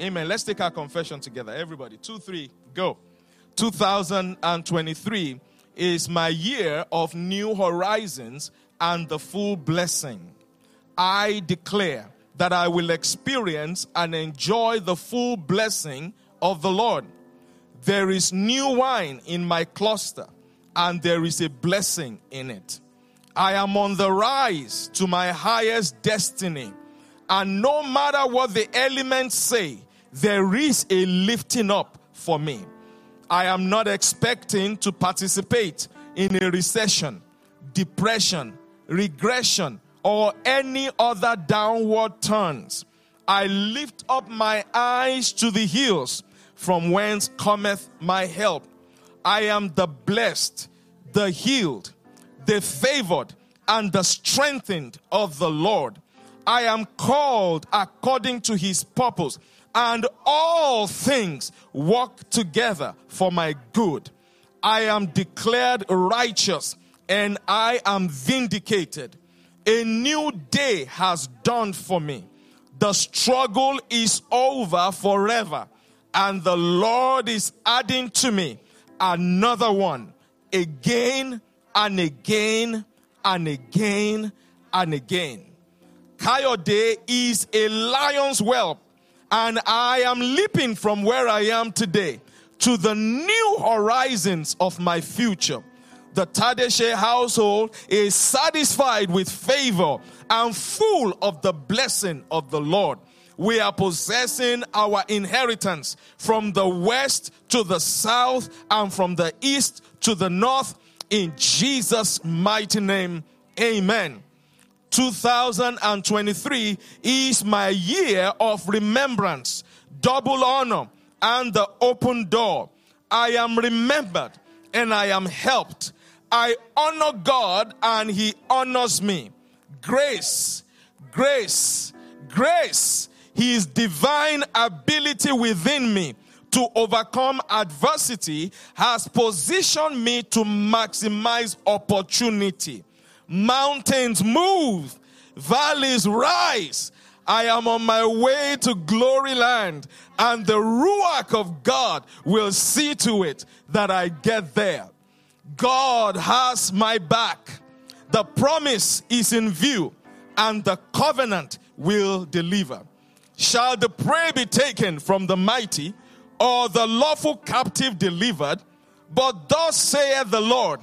Amen. Let's take our confession together. Everybody, 2, 3, go. 2023 is my year of new horizons and the full blessing. I declare that I will experience and enjoy the full blessing of the Lord. There is new wine in my cluster, and there is a blessing in it. I am on the rise to my highest destiny, and no matter what the elements say, there is a lifting up for me. I am not expecting to participate in a recession, depression, regression, or any other downward turns. I lift up my eyes to the hills, from whence cometh my help. I am the blessed, the healed, the favored, and the strengthened of the Lord. I am called according to his purpose, and all things work together for my good. I am declared righteous, and I am vindicated. A new day has dawned for me. The struggle is over forever, and the Lord is adding to me another one, again and again and again and again. Kayode is a lion's whelp, and I am leaping from where I am today to the new horizons of my future. The Tadese household is satisfied with favor and full of the blessing of the Lord. We are possessing our inheritance from the west to the south and from the east to the north. In Jesus' mighty name, amen. 2023 is my year of remembrance, double honor, and the open door. I am remembered and I am helped. I honor God and he honors me. Grace, grace, grace. His divine ability within me to overcome adversity has positioned me to maximize opportunity. Mountains move, valleys rise. I am on my way to glory land, and the Ruach of God will see to it that I get there. God has my back. The promise is in view, and the covenant will deliver. Shall the prey be taken from the mighty, or the lawful captive delivered? But thus saith the Lord,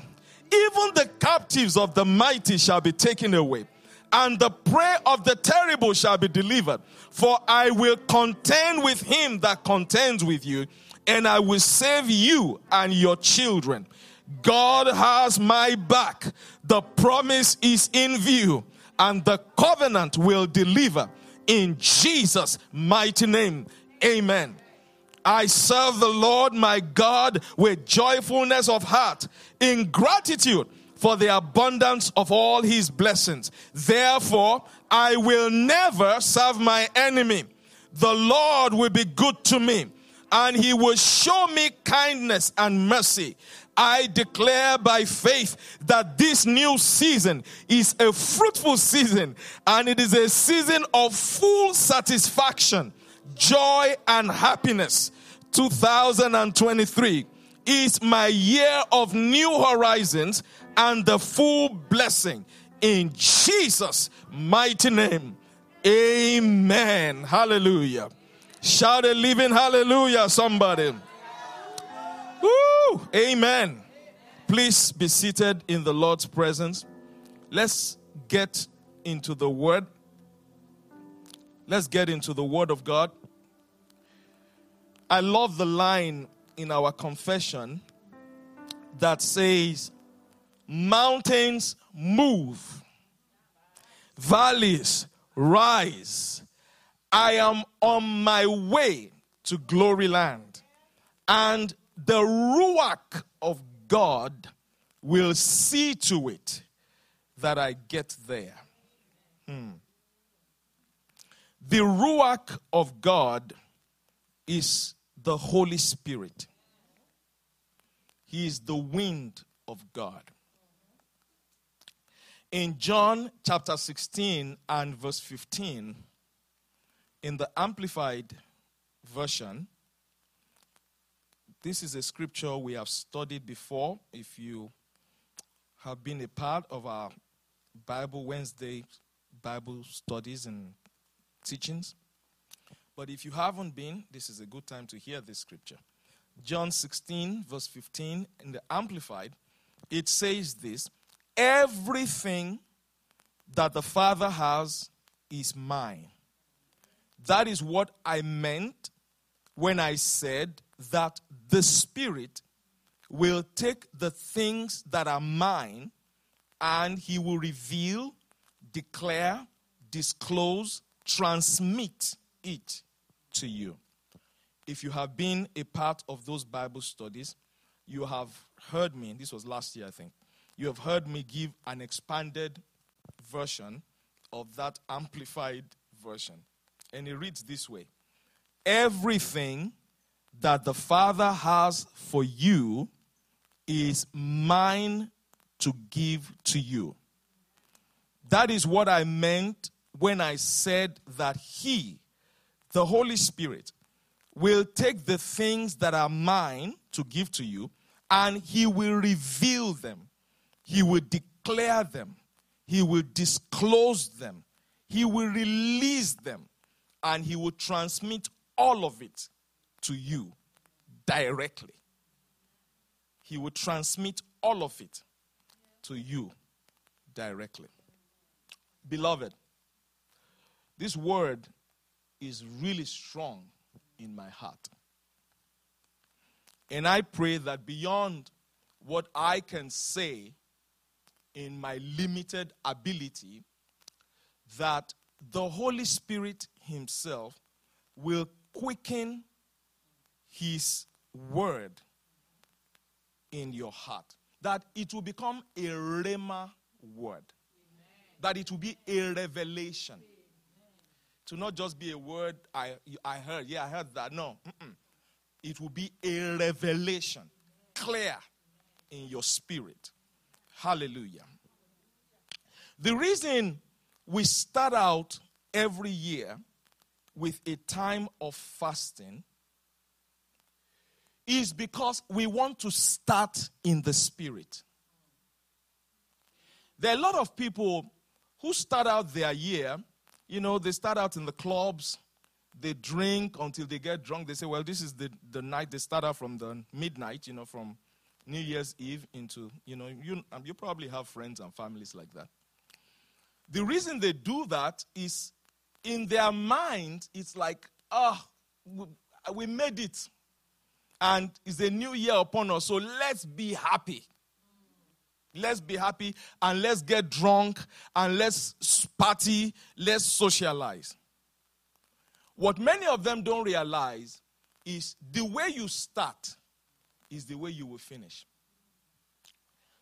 even the captives of the mighty shall be taken away, and the prey of the terrible shall be delivered. For I will contend with him that contends with you, and I will save you and your children. God has my back. The promise is in view, and the covenant will deliver. In Jesus' mighty name, amen. I serve the Lord my God with joyfulness of heart, in gratitude for the abundance of all his blessings. Therefore, I will never serve my enemy. The Lord will be good to me, and he will show me kindness and mercy. I declare by faith that this new season is a fruitful season, and it is a season of full satisfaction, joy, and happiness. 2023 is my year of new horizons and the full blessing. In Jesus' mighty name, amen. Hallelujah. Shout a living hallelujah, somebody. Woo! Amen. Please be seated in the Lord's presence. Let's get into the Word. Let's get into the Word of God. I love the line in our confession that says, mountains move, valleys rise. I am on my way to glory land, and the Ruach of God will see to it that I get there. The Ruach of God is the Holy Spirit. He is the wind of God. In John chapter 16 and verse 15, in the Amplified Version. This is a scripture we have studied before. If you have been a part of our Bible Wednesday Bible studies and teachings, but if you haven't been, this is a good time to hear this scripture. John 16, verse 15, in the Amplified, it says this: everything that the Father has is mine. That is what I meant when I said that the Spirit will take the things that are mine and he will reveal, declare, disclose, transmit it to you. If you have been a part of those Bible studies, you have heard me, and this was last year, I think, you have heard me give an expanded version of that Amplified Version. And it reads this way: everything that the Father has for you is mine to give to you. That is what I meant when I said that he, the Holy Spirit, will take the things that are mine to give to you, and he will reveal them. He will declare them. He will disclose them. He will release them. And he will transmit all of it to you directly. He will transmit all of it to you directly. Beloved, this word is really strong in my heart. And I pray that beyond what I can say in my limited ability, that the Holy Spirit himself will quicken his word in your heart. That it will become a rhema word. Amen. That it will be a revelation. Amen. To not just be a word I heard. Yeah, I heard that. No. Mm-mm. It will be a revelation. Clear in your spirit. Hallelujah. The reason we start out every year with a time of fasting is because we want to start in the spirit. There are a lot of people who start out their year, they start out in the clubs, they drink until they get drunk. They say, well, this is the night. They start out from the midnight, from New Year's Eve into, you probably have friends and families like that. The reason they do that is in their mind, it's like, we made it. And it's a new year upon us, so let's be happy. Let's be happy and let's get drunk and let's party, let's socialize. What many of them don't realize is the way you start is the way you will finish.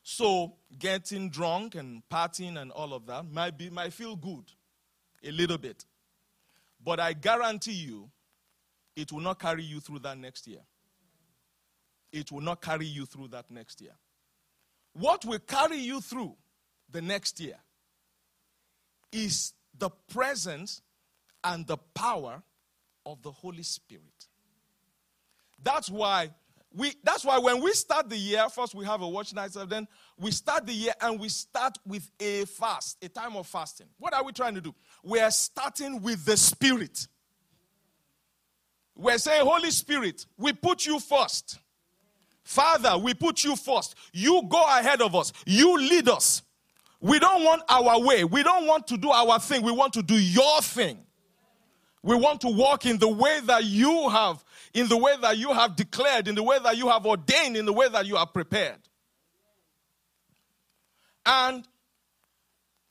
So getting drunk and partying and all of that might feel good a little bit. But I guarantee you, it will not carry you through that next year. It will not carry you through that next year. What will carry you through the next year is the presence and the power of the Holy Spirit. That's why when we start the year, first we have a watch night, then we start the year and we start with a fast, a time of fasting. What are we trying to do? We are starting with the Spirit. We're saying, Holy Spirit, we put you first. Father, we put you first. You go ahead of us. You lead us. We don't want our way. We don't want to do our thing. We want to do your thing. We want to walk in the way that you have, in the way that you have declared, in the way that you have ordained, in the way that you are prepared. And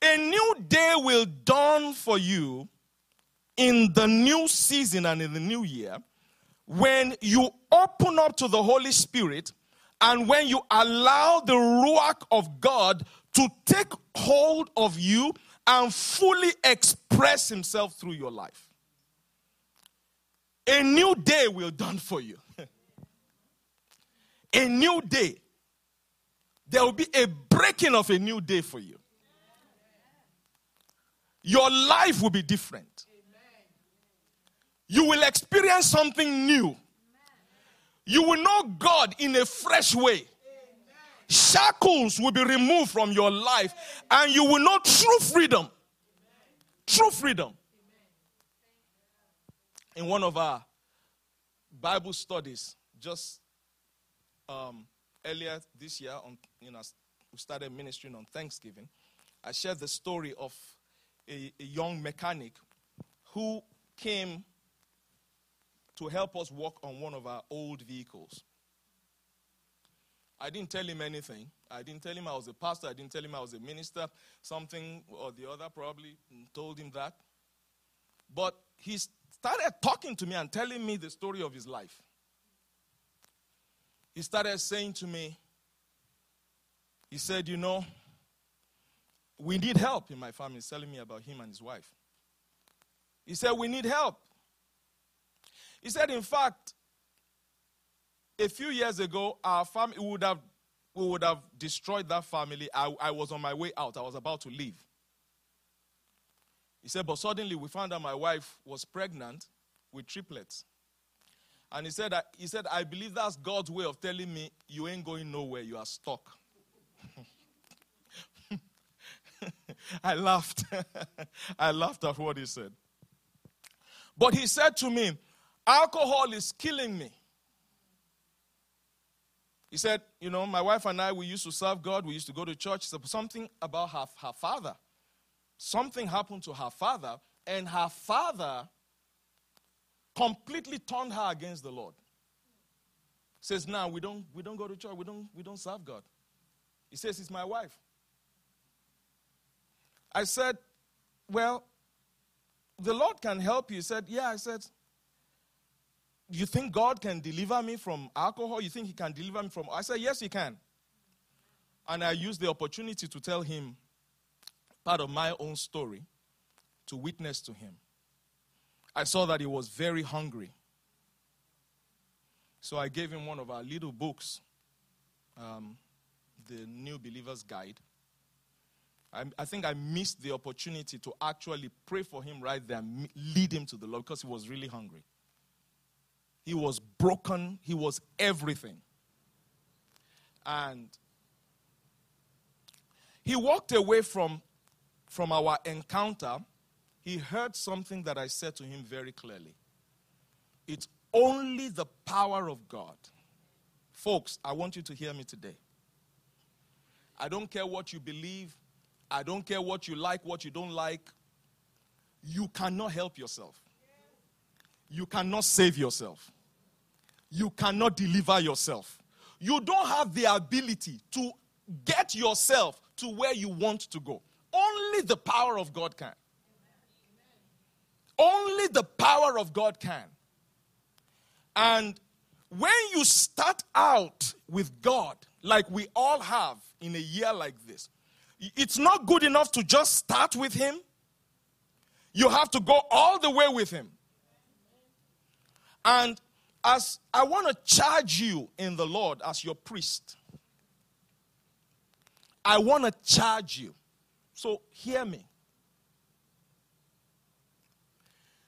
a new day will dawn for you in the new season and in the new year when you open up to the Holy Spirit and when you allow the Ruach of God to take hold of you and fully express himself through your life. A new day will dawn for you. A new day. There will be a breaking of a new day for you. Your life will be different. you will experience something new. You will know God in a fresh way. Shackles will be removed from your life, and you will know true freedom. True freedom. In one of our Bible studies, just earlier this year, we started ministering on Thanksgiving. I shared the story of a young mechanic who came to help us work on one of our old vehicles. I didn't tell him anything. I didn't tell him I was a pastor. I didn't tell him I was a minister. Something or the other probably told him that. But he started talking to me and telling me the story of his life. He started saying to me, he said, we need help in my family. He's telling me about him and his wife. He said, we need help. He said, in fact, a few years ago, our family would have destroyed that family. I was on my way out. I was about to leave. He said, but suddenly we found out my wife was pregnant with triplets. And he said, I believe that's God's way of telling me you ain't going nowhere. You are stuck. I laughed. I laughed at what he said. But he said to me, alcohol is killing me. He said, my wife and I, we used to serve God. We used to go to church. So something about her father. Something happened to her father, and her father completely turned her against the Lord. Says, now we don't go to church. We don't serve God. He says, it's my wife. I said, well, the Lord can help you. He said, yeah. I said, you think God can deliver me from alcohol? You think he can deliver me from... I said, yes, he can. And I used the opportunity to tell him part of my own story, to witness to him. I saw that he was very hungry. So I gave him one of our little books, the New Believer's Guide. I think I missed the opportunity to actually pray for him right there and lead him to the Lord, because he was really hungry. He was broken. He was everything. And he walked away from our encounter. He heard something that I said to him very clearly. It's only the power of God. Folks, I want you to hear me today. I don't care what you believe. I don't care what you like, what you don't like. You cannot help yourself. You cannot save yourself. You cannot deliver yourself. You don't have the ability to get yourself to where you want to go. Only the power of God can. Only the power of God can. And when you start out with God, like we all have in a year like this, it's not good enough to just start with him. You have to go all the way with him. And as I want to charge you in the Lord as your priest, I want to charge you. So hear me.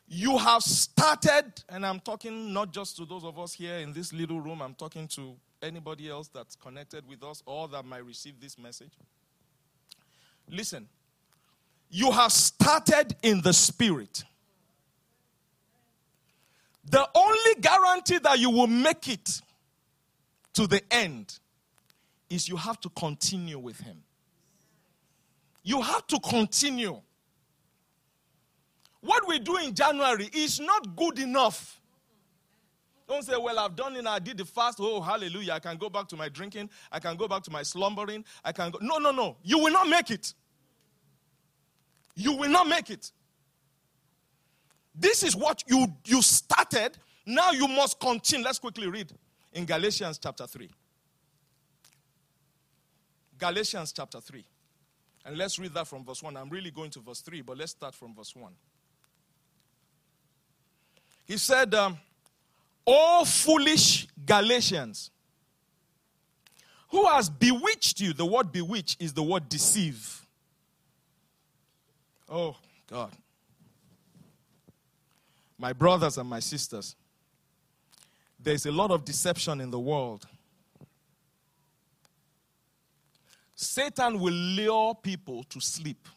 You have started, and I'm talking not just to those of us here in this little room. I'm talking to anybody else that's connected with us or that might receive this message. Listen, you have started in the Spirit. The only guarantee that you will make it to the end is you have to continue with him. You have to continue. What we do in January is not good enough. Don't say, well, I've done it, I did the fast, oh, hallelujah, I can go back to my drinking, I can go back to my slumbering, I can go. No. You will not make it. You will not make it. This is what you started. Now you must continue. Let's quickly read in Galatians chapter 3. Galatians chapter 3. And let's read that from verse 1. I'm really going to verse 3, but let's start from verse 1. He said, O foolish Galatians, who has bewitched you? The word bewitch is the word deceive. Oh, God. my brothers and my sisters, there's a lot of deception in the world. Satan will lure people to sleep.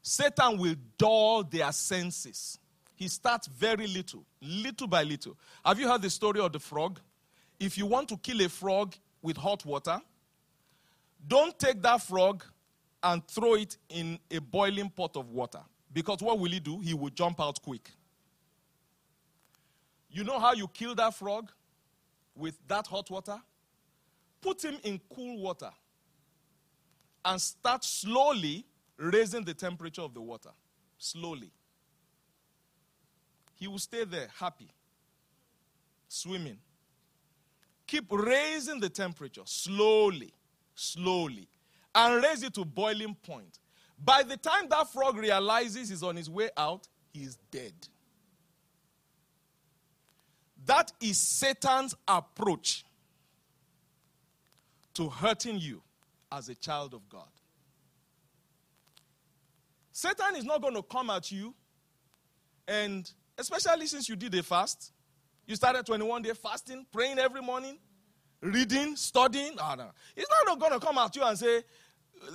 Satan will dull their senses. He starts very little, little by little. Have you heard the story of the frog? If you want to kill a frog with hot water, don't take that frog and throw it in a boiling pot of water. Because what will he do? He will jump out quick. You know how you kill that frog with that hot water? Put him in cool water and start slowly raising the temperature of the water. Slowly. He will stay there happy, swimming. Keep raising the temperature slowly, slowly, and raise it to boiling point. By the time that frog realizes he's on his way out, he is dead. That is Satan's approach to hurting you as a child of God. Satan is not going to come at you, and especially since you did a fast, you started 21-day fasting, praying every morning, reading, studying. Oh, no. He's not going to come at you and say,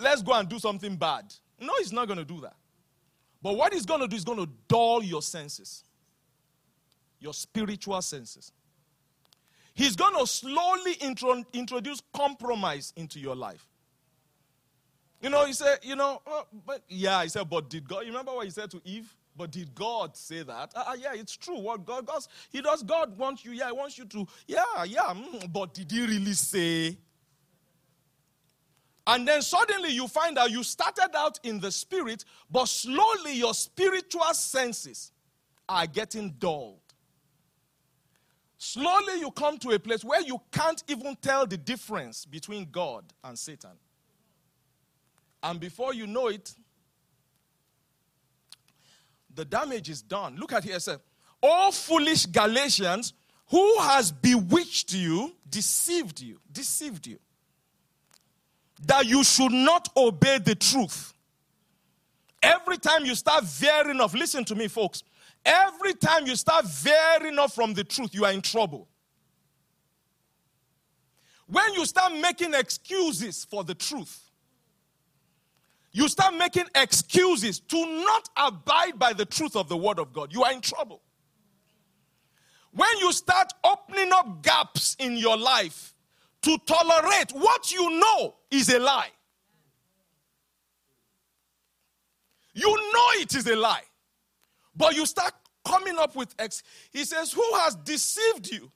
let's go and do something bad. No, he's not going to do that. But what he's going to do is going to dull your senses, your spiritual senses. He's going to slowly introduce compromise into your life. You know, he said, you know, he said, but did God, you remember what he said to Eve? But did God say that? Yeah, it's true. What God does, he does, God wants you, yeah, he wants you to, but did he really say? And then suddenly you find out you started out in the spirit, but slowly your spiritual senses are getting dulled. Slowly you come to a place where you can't even tell the difference between God and Satan. And before you know it, the damage is done. Look at here, it says, "O foolish Galatians, who has bewitched you, deceived you, that you should not obey the truth." Every time you start veering off, listen to me, folks. Every time you start veering off from the truth, you are in trouble. When you start making excuses for the truth, you start making excuses to not abide by the truth of the Word of God, you are in trouble. When you start opening up gaps in your life to tolerate what you know is a lie, you know it is a lie. But you start coming up with He says, who has deceived you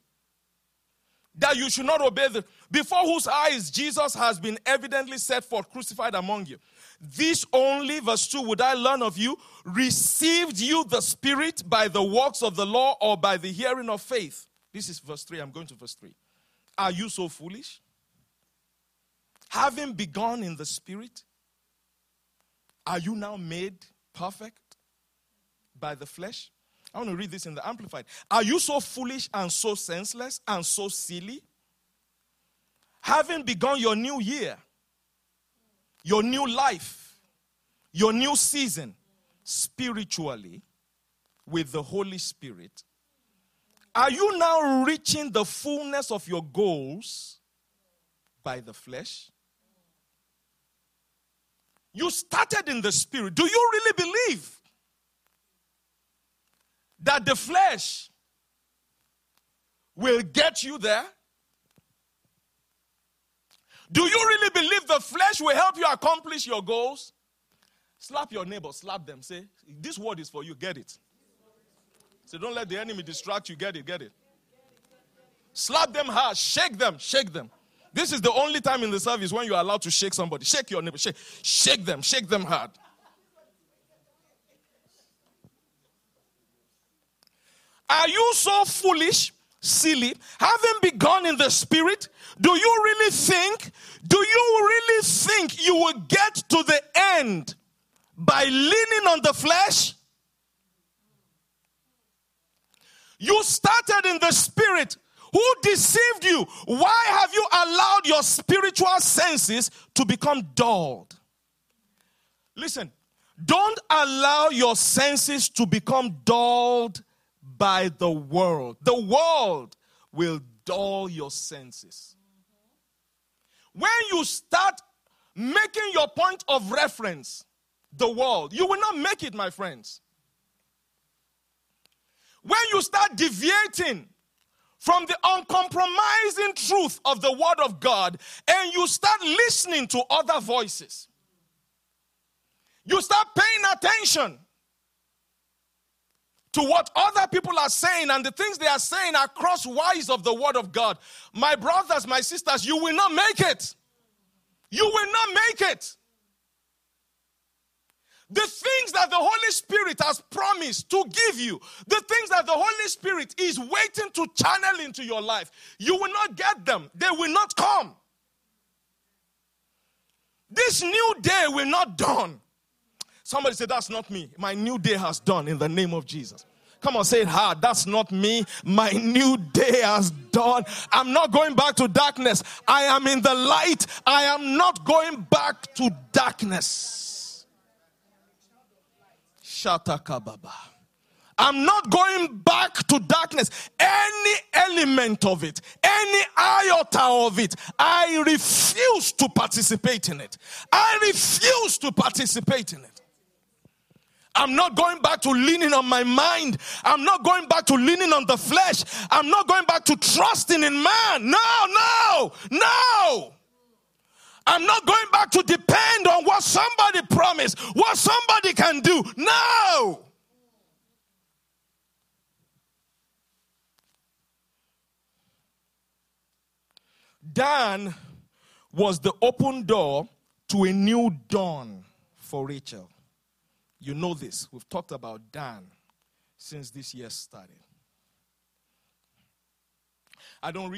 that you should not obey the... Before whose eyes Jesus has been evidently set forth, crucified among you. This only, verse 2, would I learn of you, received you the Spirit by the works of the law or by the hearing of faith? This is verse 3. I'm going to verse 3. Are you so foolish? Having begun in the Spirit, are you now made perfect by the flesh? I want to read this in the Amplified. Are you so foolish and so senseless and so silly? Having begun your new year, your new life, your new season, spiritually, with the Holy Spirit, are you now reaching the fullness of your goals by the flesh? You started in the Spirit. Do you really believe that the flesh will get you there? Do you really believe the flesh will help you accomplish your goals? Slap your neighbor, slap them. Say, this word is for you, get it. So don't let the enemy distract you, get it. Slap them hard, shake them. This is the only time in the service when you are allowed to shake somebody. Shake your neighbor, shake them hard. Are you so foolish, silly, having begun in the Spirit? Do you really think you will get to the end by leaning on the flesh? You started in the Spirit. Who deceived you? Why have you allowed your spiritual senses to become dulled? Listen, Don't allow your senses to become dulled by the world. The world will dull your senses. When you start making your point of reference the world, you will not make it, my friends. When you start deviating from the uncompromising truth of the Word of God and you start listening to other voices, you start paying attention to what other people are saying, and the things they are saying are crosswise of the Word of God. My brothers, my sisters, you will not make it. You will not make it. The things that the Holy Spirit has promised to give you, the things that the Holy Spirit is waiting to channel into your life, you will not get them. They will not come. This new day will not dawn. Somebody say, that's not me. My new day has dawned in the name of Jesus. Come on, say it hard. That's not me. My new day has dawned. I'm not going back to darkness. I am in the light. I am not going back to darkness. Shatakababa. I'm not going back to darkness. Any element of it, any iota of it, I refuse to participate in it. I refuse to participate in it. I'm not going back to leaning on my mind. I'm not going back to leaning on the flesh. I'm not going back to trusting in man. No. I'm not going back to depend on what somebody promised, what somebody can do. No! Dan was the open door to a new dawn for Rachel. You know this. We've talked about Dan since this year started. I don't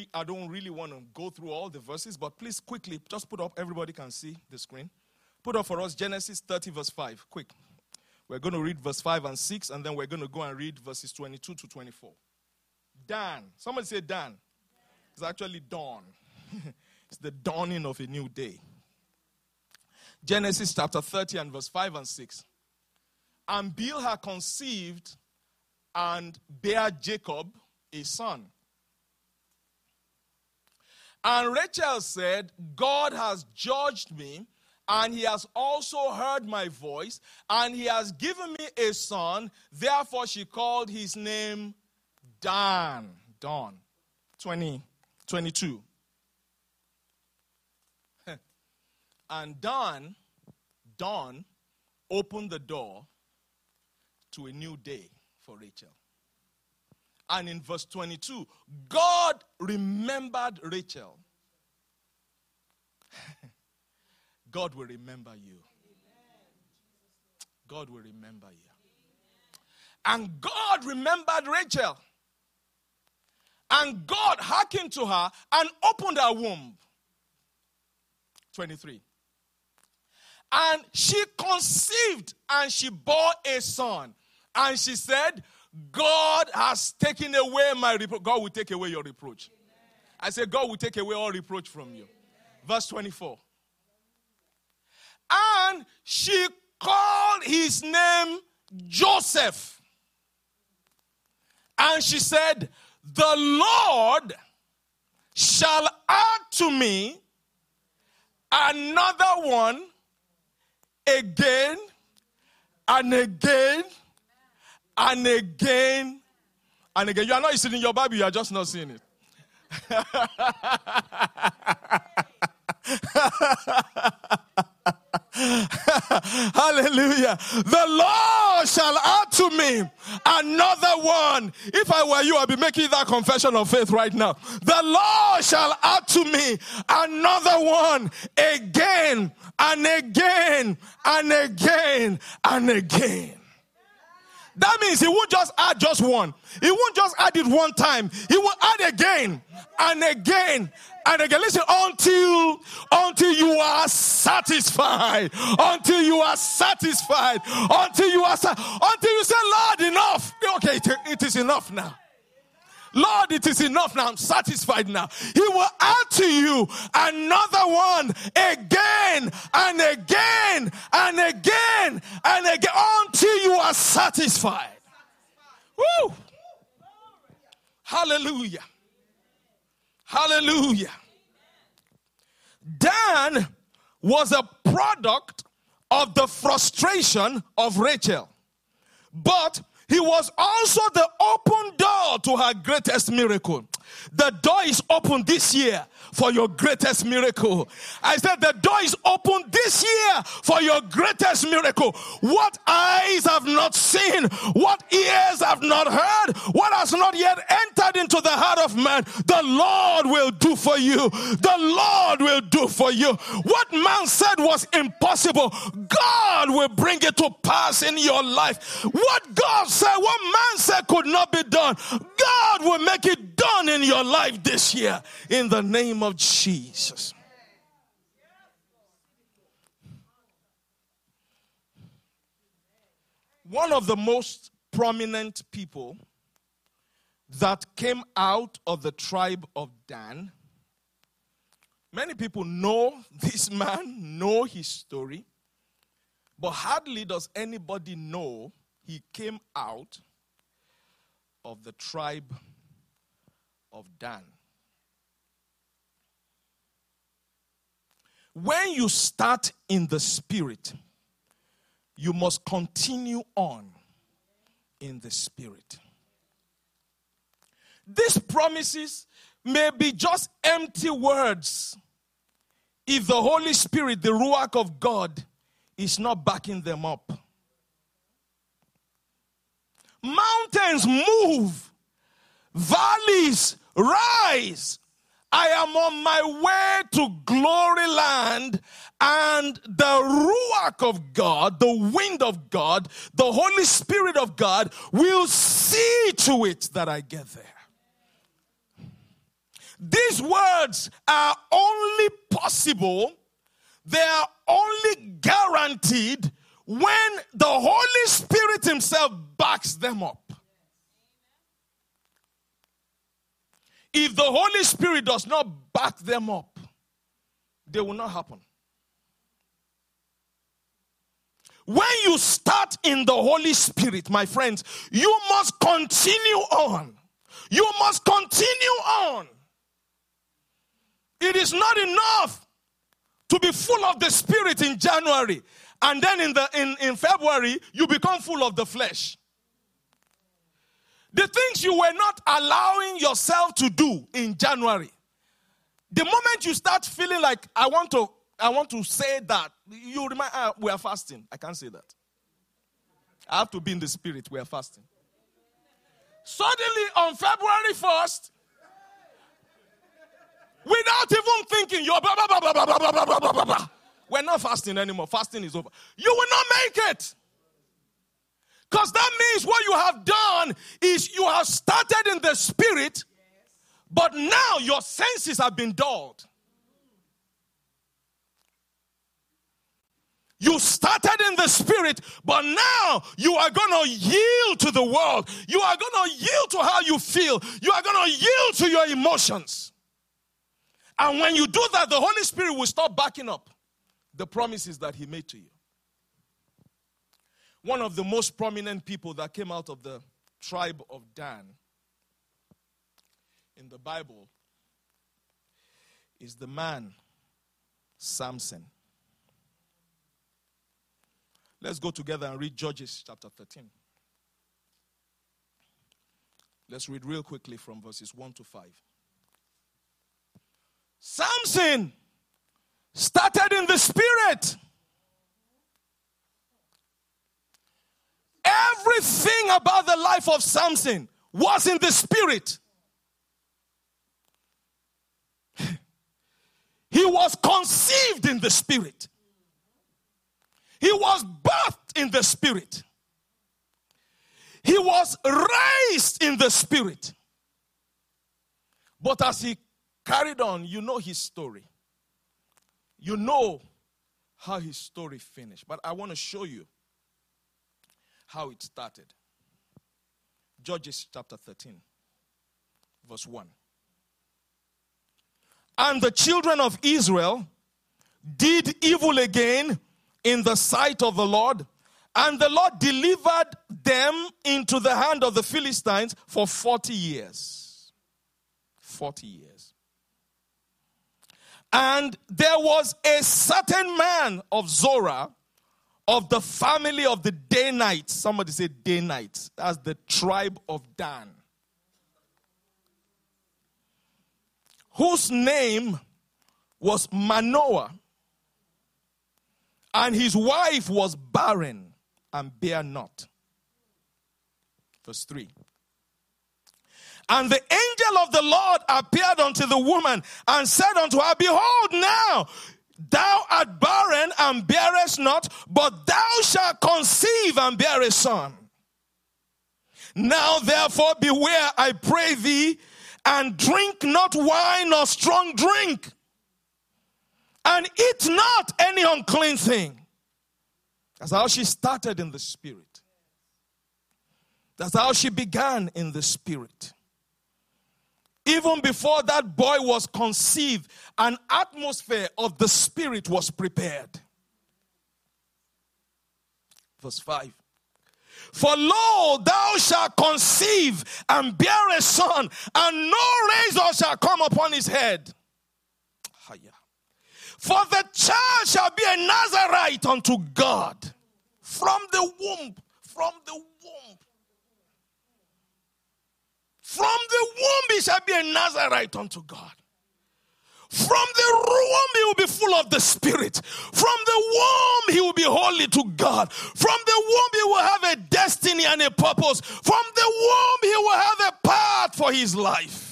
really want to go through all the verses, but please quickly, just put up, everybody can see the screen. Put up for us Genesis 30 verse 5, quick. We're going to read verse 5 and 6, and then we're going to go and read verses 22 to 24. Dan, somebody say Dan. It's actually dawn. It's the dawning of a new day. Genesis chapter 30 and verse 5 and 6. And Bilhah conceived and bare Jacob a son. And Rachel said, God has judged me, and he has also heard my voice, and he has given me a son. Therefore, she called his name Dan. Don. 22. And Don opened the door to a new day for Rachel. And in verse 22, God remembered Rachel. God will remember you. God will remember you. And God remembered Rachel. And God hearkened to her and opened her womb. 23. And she conceived and she bore a son. And she said, God has taken away my reproach. God will take away your reproach. Amen. I say, God will take away all reproach from you. Amen. Verse 24. And she called his name Joseph. And she said, the Lord shall add to me another one again and again. And again, and again. You are not sitting in your Bible, you are just not seeing it. Hallelujah. The Lord shall add to me another one. If I were you, I'd be making that confession of faith right now. The Lord shall add to me another one again, and again, and again, and again. That means he won't just add just one. He won't just add it one time. He will add again and again and again. Listen, until you are satisfied. Until you are satisfied. Until you say, Lord, enough. Okay, it is enough now. Lord, it is enough now. I'm satisfied now. He will add to you another one again and again and again and again until you are satisfied. Woo! Hallelujah. Hallelujah. Dan was a product of the frustration of Rachel, but he was also the open door to her greatest miracle. The door is open this year for your greatest miracle. I said the door is open this year for your greatest miracle. What eyes have not seen, what ears have not heard, what has not yet entered into the heart of man, the Lord will do for you. The Lord will do for you. What man said was impossible, God will bring it to pass in your life. What God said, what man said could not be done, God will make it done in your life this year in the name of Jesus. One of the most prominent people that came out of the tribe of Dan, many people know this man, know his story, but hardly does anybody know he came out of the tribe of Dan. When you start in the spirit, you must continue on in the spirit. These promises may be just empty words if the Holy Spirit, the Ruach of God, is not backing them up. Mountains move, valleys rise. I am on my way to glory land, and the Ruach of God, the wind of God, the Holy Spirit of God will see to it that I get there. These words are only possible, they are only guaranteed when the Holy Spirit himself backs them up. If the Holy Spirit does not back them up, they will not happen. When you start in the Holy Spirit, my friends, you must continue on. You must continue on. It is not enough to be full of the Spirit in January, and then in February, you become full of the flesh. The things you were not allowing yourself to do in January, the moment you start feeling like, I want to say that, you remind, we are fasting. I can't say that. I have to be in the spirit. We are fasting. Suddenly on February 1st, without even thinking, you're blah, blah, blah, blah, blah, blah, blah, blah, blah, blah. We're not fasting anymore. Fasting is over. You will not make it. Because that means what you have done is you have started in the spirit, but now your senses have been dulled. You started in the spirit, but now you are going to yield to the world. You are going to yield to how you feel. You are going to yield to your emotions. And when you do that, the Holy Spirit will stop backing up the promises that he made to you. One of the most prominent people that came out of the tribe of Dan in the Bible is the man, Samson. Let's go together and read Judges chapter 13. Let's read real quickly from verses 1 to 5. Samson started in the spirit. Everything about the life of Samson was in the spirit. He was conceived in the spirit. He was birthed in the spirit. He was raised in the spirit. But as he carried on, you know his story. You know how his story finished. But I want to show you how it started. Judges chapter 13. verse 1. And the children of Israel did evil again in the sight of the Lord, and the Lord delivered them into the hand of the Philistines for 40 years. 40 years. And there was a certain man of Zorah, of the family of the Danites. Somebody say Danites. That's the tribe of Dan. Whose name was Manoah. And his wife was barren and bare not. Verse 3. And the angel of the Lord appeared unto the woman and said unto her, Behold now, thou art barren and bearest not, but thou shalt conceive and bear a son. Now therefore beware, I pray thee, and drink not wine or strong drink, and eat not any unclean thing. That's how she started in the spirit. That's how she began in the spirit. Even before that boy was conceived, an atmosphere of the spirit was prepared. Verse 5. For lo, thou shalt conceive and bear a son, and no razor shall come upon his head. For the child shall be a Nazarite unto God from the womb, From the womb he shall be a Nazarite unto God. From the womb he will be full of the Spirit. From the womb he will be holy to God. From the womb he will have a destiny and a purpose. From the womb he will have a path for his life.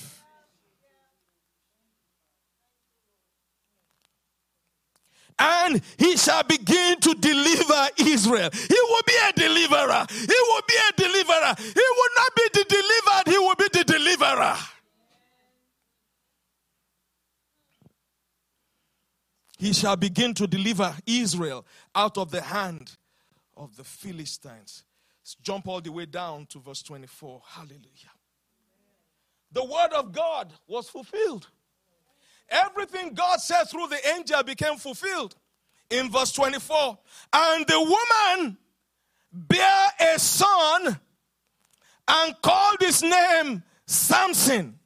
And he shall begin to deliver Israel. He will be a deliverer. He will not be the delivered. He will be the deliverer. He shall begin to deliver Israel out of the hand of the Philistines. Let's jump all the way down to verse 24. Hallelujah. The word of God was fulfilled. Everything God said through the angel became fulfilled. In verse 24, and the woman bare a son and called his name Samson.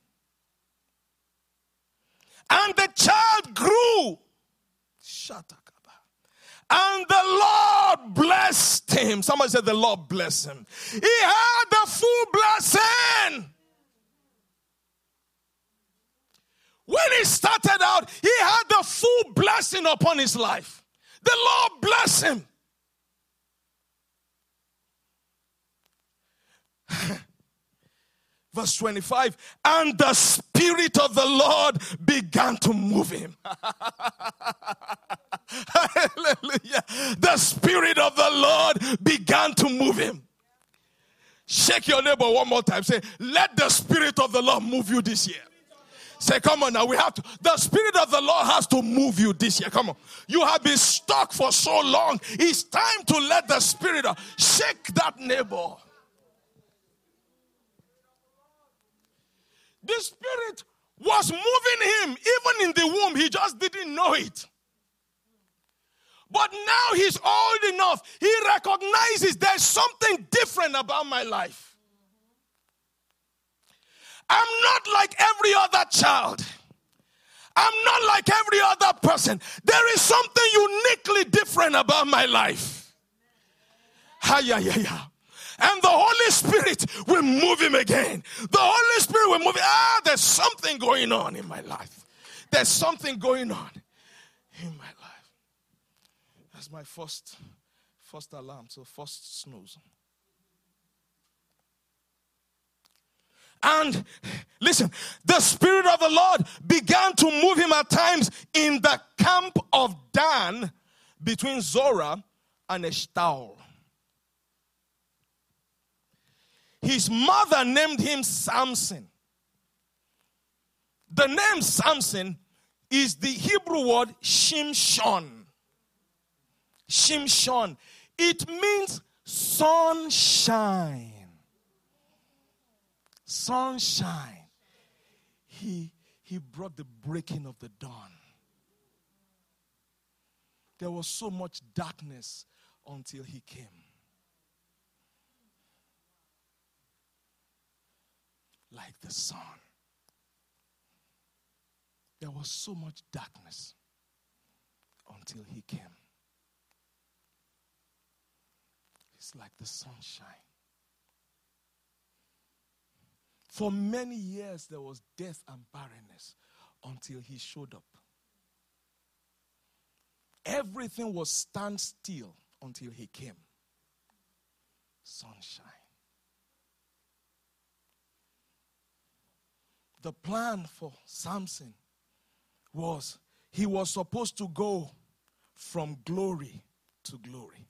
And the child grew. And the Lord blessed him. Somebody said the Lord blessed him. He had the full blessing. When he started out, he had the full blessing upon his life. The Lord blessed him. Verse 25, and the Spirit of the Lord began to move him. Hallelujah. The Spirit of the Lord began to move him. Shake your neighbor one more time. Say, let the Spirit of the Lord move you this year. Say, come on now, we have to. The Spirit of the Lord has to move you this year. Come on. You have been stuck for so long. It's time to let the Spirit up. Shake that neighbor. The Spirit was moving him even in the womb. He just didn't know it. But now he's old enough. He recognizes there's something different about my life. I'm not like every other child. I'm not like every other person. There is something uniquely different about my life. And the Holy Spirit will move him again. The Holy Spirit will move him. There's something going on in my life. There's something going on in my life. That's my first alarm. So first snooze. And listen, the Spirit of the Lord began to move him at times in the camp of Dan between Zorah and Eshtal. His mother named him Samson. The name Samson is the Hebrew word Shimshon. Shimshon. It means sunshine. Sunshine. He brought the breaking of the dawn. There was so much darkness until he came. Like the sun. There was so much darkness until he came. It's like the sunshine. For many years, there was death and barrenness until he showed up. Everything was standstill until he came. Sunshine. The plan for Samson was he was supposed to go from glory to glory.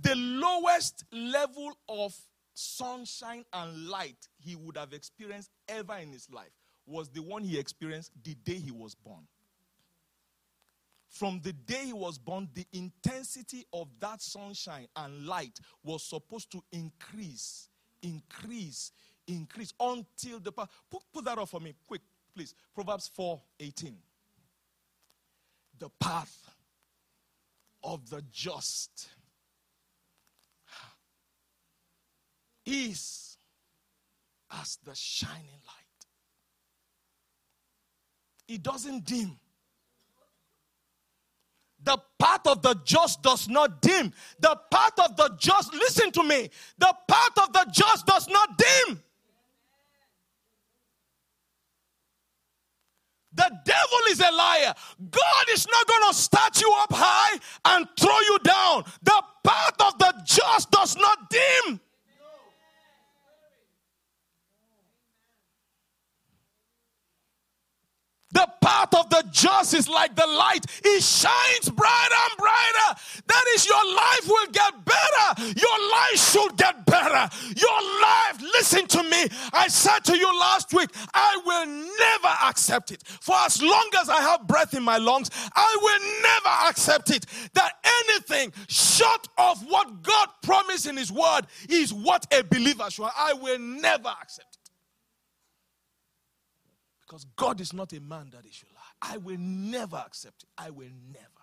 The lowest level of sunshine and light he would have experienced ever in his life was the one he experienced the day he was born. From the day he was born, the intensity of that sunshine and light was supposed to increase until the power. Put that up for me, quick, please. Proverbs 4:18. The path of the just is as the shining light. It doesn't dim. The path of the just does not dim. The path of the just, listen to me, the path of the just does not dim. The devil is a liar. God is not going to start you up high and throw you down. The path of the just does not dim. The path of the just is like the light. It shines brighter and brighter. That is, your life will get better. Your life should get better. Your life, listen to me. I said to you last week, I will never accept it. For as long as I have breath in my lungs, I will never accept it. That anything short of what God promised in his word is what a believer should. I will never accept it. Because God is not a man that he should lie. I will never accept it. I will never.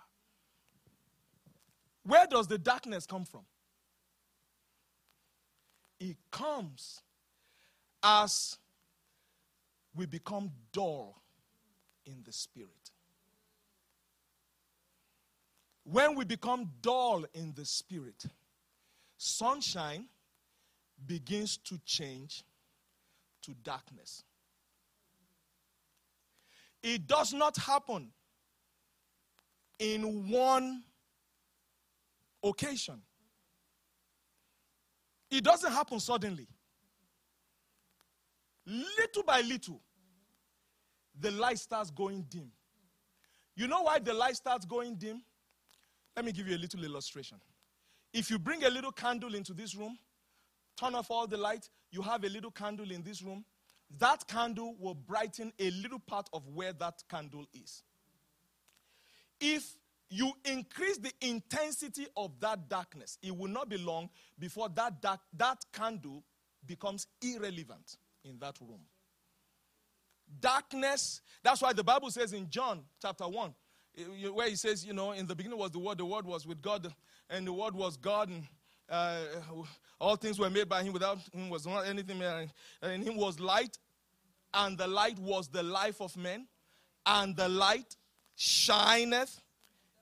Where does the darkness come from? It comes as we become dull in the spirit. When we become dull in the spirit, sunshine begins to change to darkness. It does not happen in one occasion. It doesn't happen suddenly. Little by little, the light starts going dim. You know why the light starts going dim? Let me give you a little illustration. If you bring a little candle into this room, turn off all the light, you have a little candle in this room, that candle will brighten a little part of where that candle is. If you increase the intensity of that darkness, it will not be long before that candle becomes irrelevant in that room. Darkness, that's why the Bible says in John chapter 1, where he says, you know, in the beginning was the Word was with God, and the Word was God, and all things were made by him. Without him was not anything made. And him was light. And the light was the life of men. And the light shineth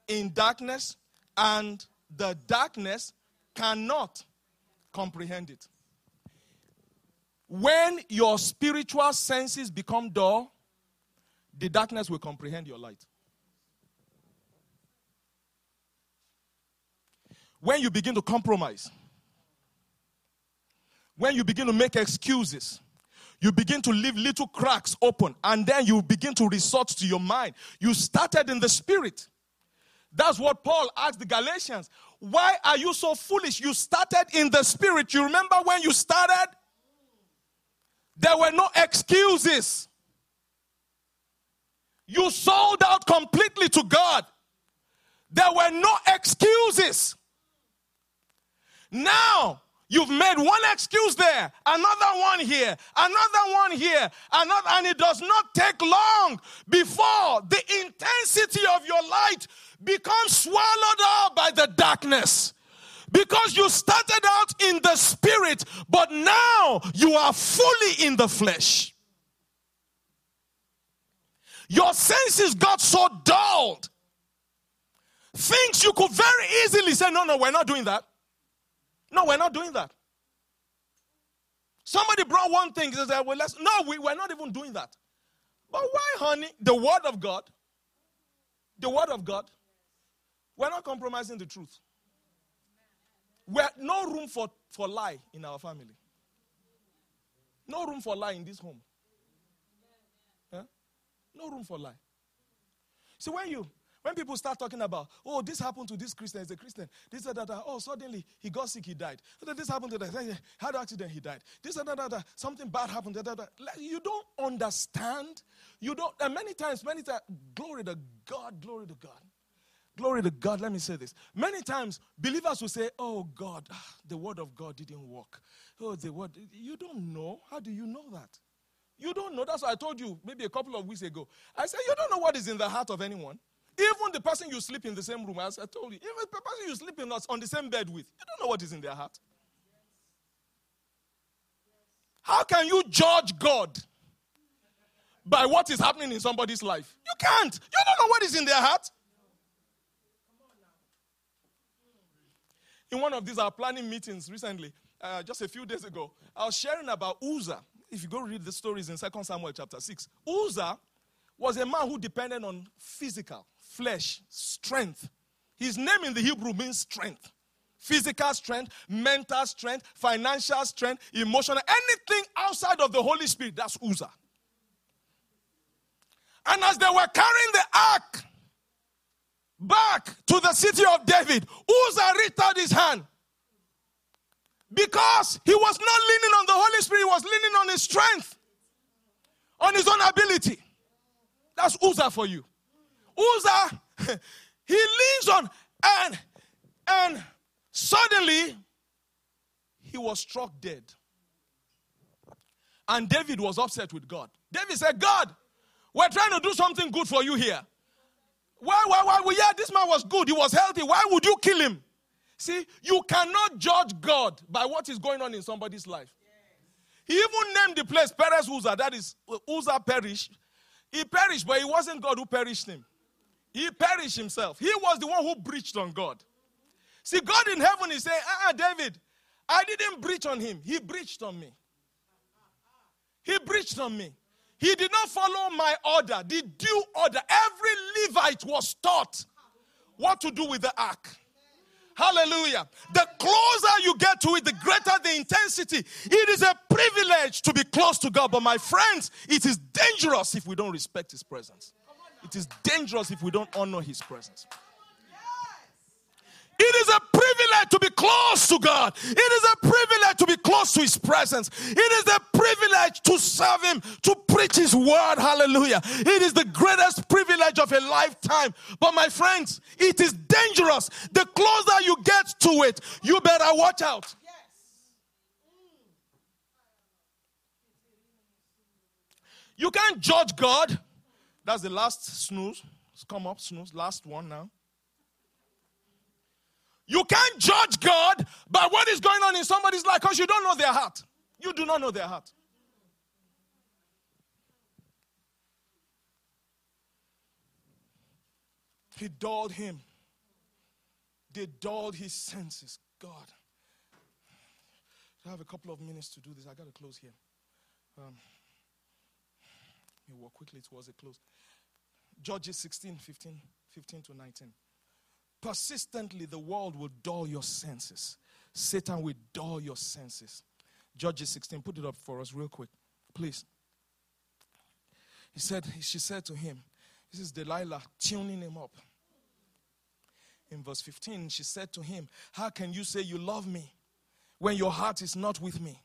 in darkness. And the darkness cannot comprehend it. When your spiritual senses become dull, the darkness will comprehend your light. When you begin to compromise, when you begin to make excuses, you begin to leave little cracks open, and then you begin to resort to your mind. You started in the spirit. That's what Paul asked the Galatians. Why are you so foolish? You started in the spirit. You remember when you started? There were no excuses. You sold out completely to God. There were no excuses. Now, You've made one excuse there, another one here, another one here, another, and it does not take long before the intensity of your light becomes swallowed up by the darkness. Because you started out in the spirit, but now you are fully in the flesh. Your senses got so dulled. Things you could very easily say, no, we're not doing that. No, we're not doing that. Somebody brought one thing. He said, well, we're not even doing that. But why, honey? The word of God. We're not compromising the truth. We're no room for lie in our family. No room for lie in this home. Huh? No room for lie. See, when people start talking about, oh, this happened to this Christian, he's a Christian. This, oh, suddenly he got sick, he died. This happened to that, had an accident, he died. This, something bad happened. You don't understand. You don't, and many times, glory to God. Glory to God. Let me say this. Many times, believers will say, oh, God, the word of God didn't work. Oh, the word. You don't know. How do you know that? You don't know. That's what I told you maybe a couple of weeks ago. I said, you don't know what is in the heart of anyone. Even the person you sleep in the same room, as I told you, even the person you sleep in on the same bed with, you don't know what is in their heart. How can you judge God by what is happening in somebody's life? You can't. You don't know what is in their heart. In one of these our planning meetings recently, just a few days ago, I was sharing about Uzzah. If you go read the stories in 2 Samuel chapter 6, Uzzah was a man who depended on physical, flesh, strength. His name in the Hebrew means strength. Physical strength, mental strength, financial strength, emotional, anything outside of the Holy Spirit, that's Uzzah. And as they were carrying the ark back to the city of David, Uzzah reached out his hand. Because he was not leaning on the Holy Spirit, he was leaning on his strength, on his own ability. That's Uzzah for you. Uzzah, he leans on, and suddenly he was struck dead. And David was upset with God. David said, God, we're trying to do something good for you here. Why? Well, yeah, this man was good. He was healthy. Why would you kill him? See, you cannot judge God by what is going on in somebody's life. He even named the place Perez Uzzah. That is, Uzzah perished. He perished, but it wasn't God who perished him. He perished himself. He was the one who breached on God. See, God in heaven is saying, David, I didn't breach on him. He breached on me. He did not follow my order, the due order. Every Levite was taught what to do with the ark. Hallelujah. The closer you get to it, the greater the intensity. It is a privilege to be close to God. But my friends, it is dangerous if we don't respect his presence. It is dangerous if we don't honor his presence. It is a privilege to be close to God. It is a privilege to be close to his presence. It is a privilege to serve him, to preach his word. Hallelujah. It is the greatest privilege of a lifetime. But my friends, it is dangerous. The closer you get to it, you better watch out. Yes. You can't judge God. That's the last snooze. Come up, snooze. Last one now. You can't judge God by what is going on in somebody's life because you don't know their heart. You do not know their heart. He dulled him. They dulled his senses. God. I have a couple of minutes to do this. I got to close here. Let me walk quickly towards a close. Judges 16:15 to 19. Persistently, the world will dull your senses. Satan will dull your senses. Judges 16, put it up for us real quick, please. She said to him, this is Delilah tuning him up. In verse 15, she said to him, how can you say you love me when your heart is not with me?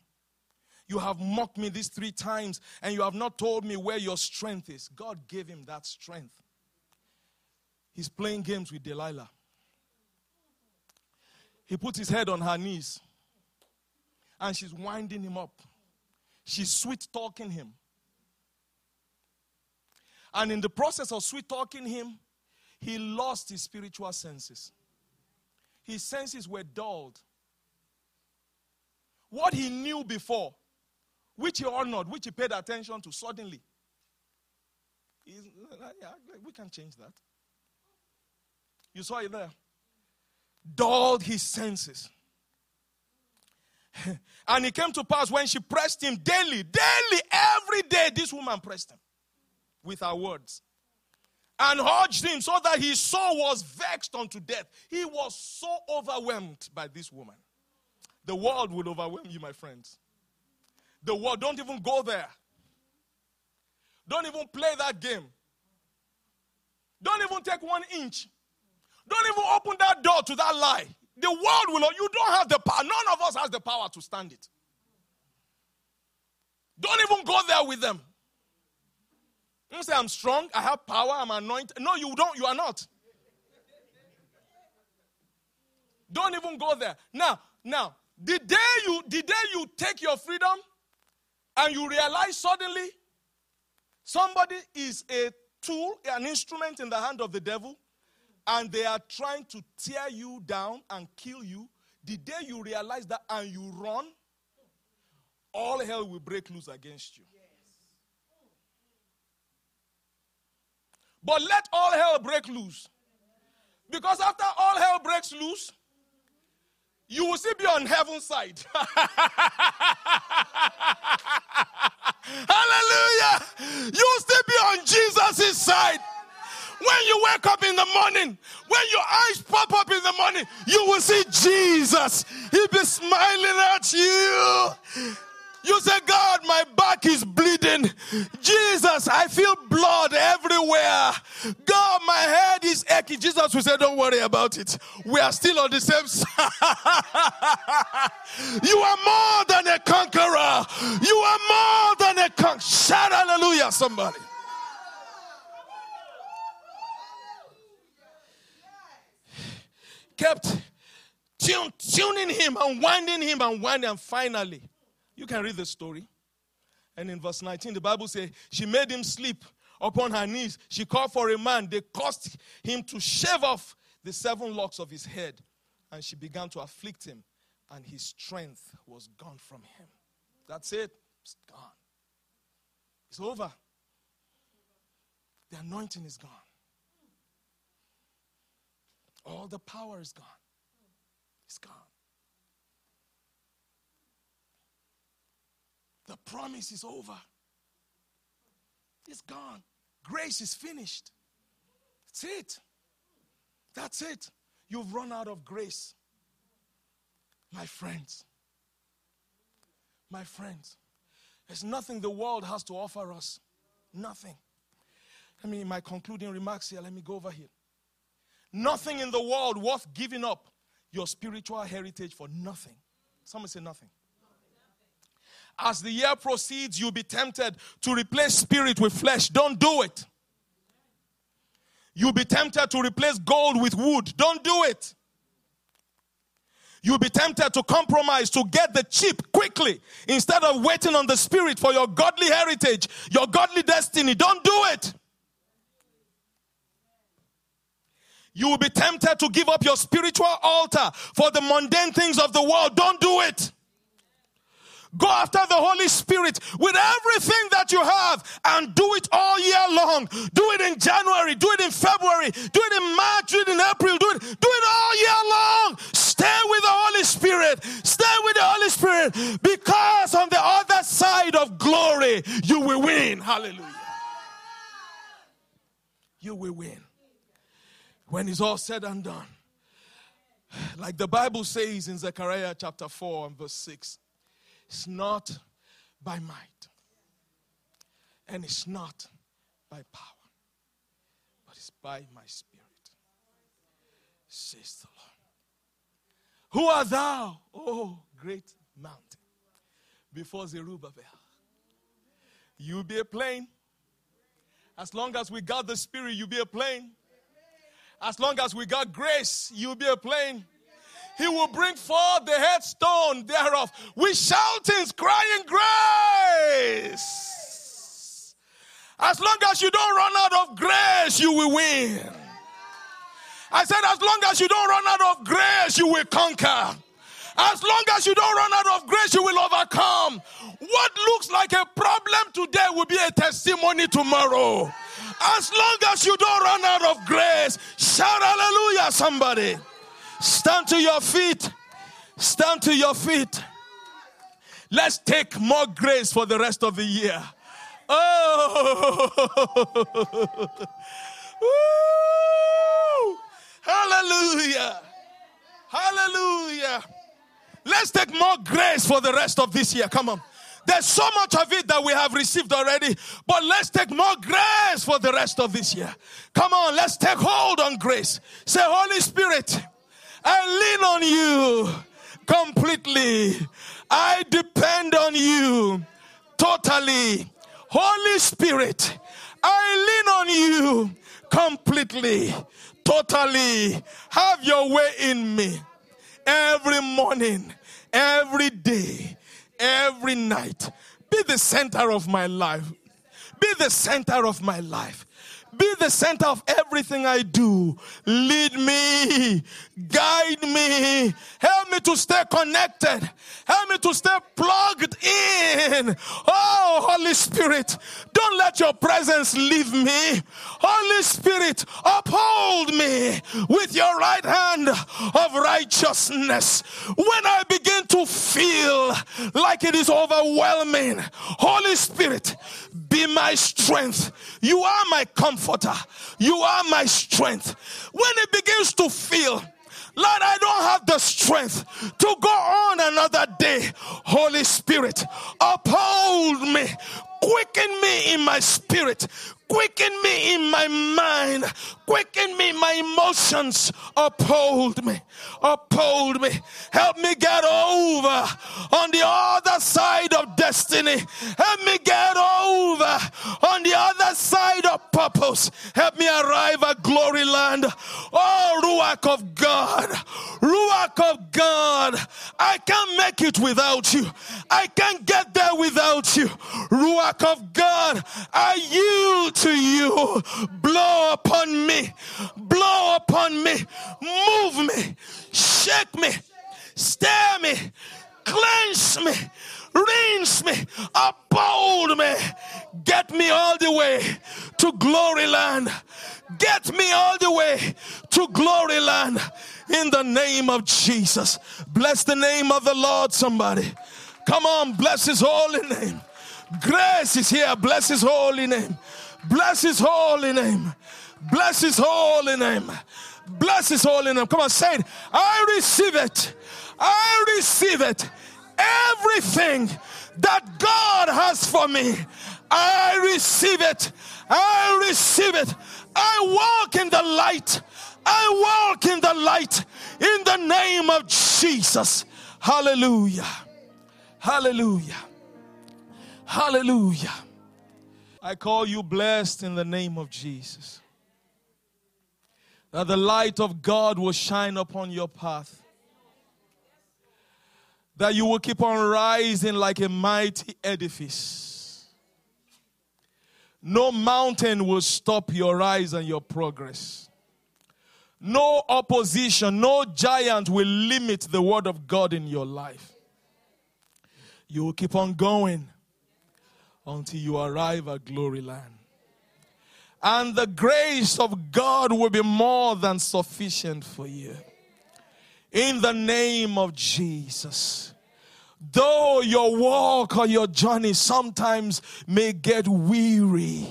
You have mocked me these 3 times and you have not told me where your strength is. God gave him that strength. He's playing games with Delilah. He put his head on her knees. and she's winding him up. She's sweet-talking him. And in the process of sweet-talking him, he lost his spiritual senses. His senses were dulled. What he knew before, which he honored, which he paid attention to, suddenly, we can change that. You saw it there. Dulled his senses. And it came to pass when she pressed him daily, every day, this woman pressed him with her words and urged him so that his soul was vexed unto death. He was so overwhelmed by this woman. The world would overwhelm you, my friends. The world, don't even go there. Don't even play that game. Don't even take 1 inch. Don't even open that door to that lie. The world will, you don't have the power. None of us has the power to stand it. Don't even go there with them. You say, I'm strong, I have power, I'm anointed. No, you don't, you are not. Don't even go there. Now, the day you take your freedom and you realize suddenly somebody is a tool, an instrument in the hand of the devil, and they are trying to tear you down and kill you, the day you realize that and you run, all hell will break loose against you. Yes. But let all hell break loose. Because after all hell breaks loose, you will still be on heaven's side. Hallelujah! You will still be on Jesus' side. When you wake up in the morning, when your eyes pop up in the morning, you will see Jesus. He'll be smiling at you. You say, God, my back is bleeding. Jesus, I feel blood everywhere. God, my head is aching. Jesus will say, don't worry about it. We are still on the same side. You are more than a conqueror. You are more than a conqueror. Shout hallelujah, somebody. Kept tuning him and winding him, and finally, you can read the story. And in verse 19, the Bible says, she made him sleep upon her knees. She called for a man. They caused him to shave off the 7 locks of his head. And she began to afflict him. And his strength was gone from him. That's it. It's gone. It's over. The anointing is gone. All the power is gone. It's gone. The promise is over. It's gone. Grace is finished. That's it. That's it. You've run out of grace. My friends. My friends. There's nothing the world has to offer us. Nothing. I mean, in my concluding remarks here, let me go over here. Nothing in the world worth giving up your spiritual heritage for nothing. Someone say nothing. As the year proceeds, you'll be tempted to replace spirit with flesh. Don't do it. You'll be tempted to replace gold with wood. Don't do it. You'll be tempted to compromise, to get the cheap quickly, instead of waiting on the spirit for your godly heritage, your godly destiny. Don't do it. You will be tempted to give up your spiritual altar for the mundane things of the world. Don't do it. Go after the Holy Spirit with everything that you have and do it all year long. Do it in January. Do it in February. Do it in March. Do it in April. Do it all year long. Stay with the Holy Spirit. Stay with the Holy Spirit, because on the other side of glory, you will win. Hallelujah. You will win. When it's all said and done. Like the Bible says in Zechariah chapter 4 and verse 6. It's not by might. And it's not by power. But it's by my spirit. Says the Lord. Who art thou, O great mountain? Before Zerubbabel. You'll be a plain. As long as we got the spirit, you'll be a plain. As long as we got grace, you'll be a plane. He will bring forth the headstone thereof with shoutings, crying grace. As long as you don't run out of grace, you will win. I said, as long as you don't run out of grace, you will conquer. As long as you don't run out of grace, you will overcome. What looks like a problem today will be a testimony tomorrow. As long as you don't run out of grace, shout hallelujah, somebody. Stand to your feet. Stand to your feet. Let's take more grace for the rest of the year. Oh! Woo. Hallelujah. Hallelujah. Let's take more grace for the rest of this year. Come on. There's so much of it that we have received already, but let's take more grace for the rest of this year. Come on, let's take hold on grace. Say, Holy Spirit, I lean on you completely. I depend on you totally. Holy Spirit, I lean on you completely, totally. Have your way in me every morning, every day. Every night, be the center of my life. Be the center of my life. Be the center of everything I do. Lead me, guide me, help me to stay connected, help me to stay plugged in. Oh, Holy Spirit, don't let your presence leave me. Holy Spirit, uphold me with your right hand of righteousness. When I begin to feel like it is overwhelming, Holy Spirit, be my strength. You are my comforter. You are my strength. When it begins to feel, Lord, I don't have the strength to go on another day, Holy Spirit, uphold me. Quicken me in my spirit. Quicken me in my mind. Quicken me in my emotions. Uphold me. Uphold me. Help me get over on the other side of destiny. Help me get over on the other side of purpose. Help me arrive at glory land. Oh, Ruach of God. Ruach of God. I can't make it without you. I can't get there without you. Ruach of God, I yield to you. Blow upon me. Blow upon me. Move me. Shake me. Stir me. Cleanse me. Rinse me. Uphold me. Get me all the way to glory land. Get me all the way to glory land. In the name of Jesus. Bless the name of the Lord, somebody. Come on, bless his holy name. Grace is here. Bless his holy name. Bless his holy name. Bless his holy name. Bless his holy name. Come on, say it. I receive it. I receive it. Everything that God has for me, I receive it. I receive it. I walk in the light. I walk in the light in the name of Jesus. Hallelujah. Hallelujah. Hallelujah. I call you blessed in the name of Jesus. That the light of God will shine upon your path. That you will keep on rising like a mighty edifice. No mountain will stop your rise and your progress. No opposition, no giant will limit the word of God in your life. You will keep on going until you arrive at glory land. And the grace of God will be more than sufficient for you. In the name of Jesus. Though your walk or your journey sometimes may get weary,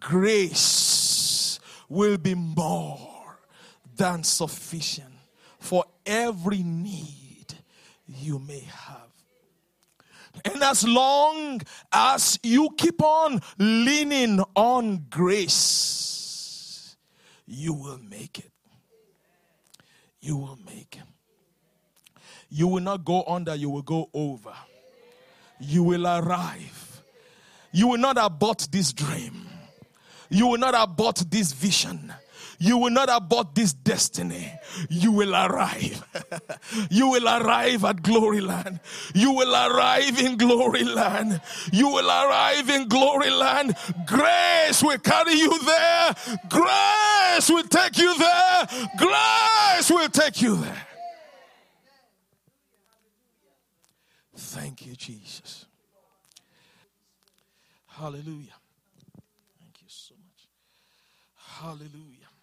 grace will be more than sufficient for every need you may have. And as long as you keep on leaning on grace, you will make it. You will make it. You will not go under, you will go over. You will arrive. You will not abort this dream. You will not abort this vision. You will not abort this destiny. You will arrive. You will arrive at glory land. You will arrive in glory land. You will arrive in glory land. Grace will carry you there. Grace will take you there. Grace will take you there. Thank you, Jesus. Hallelujah. Thank you so much. Hallelujah.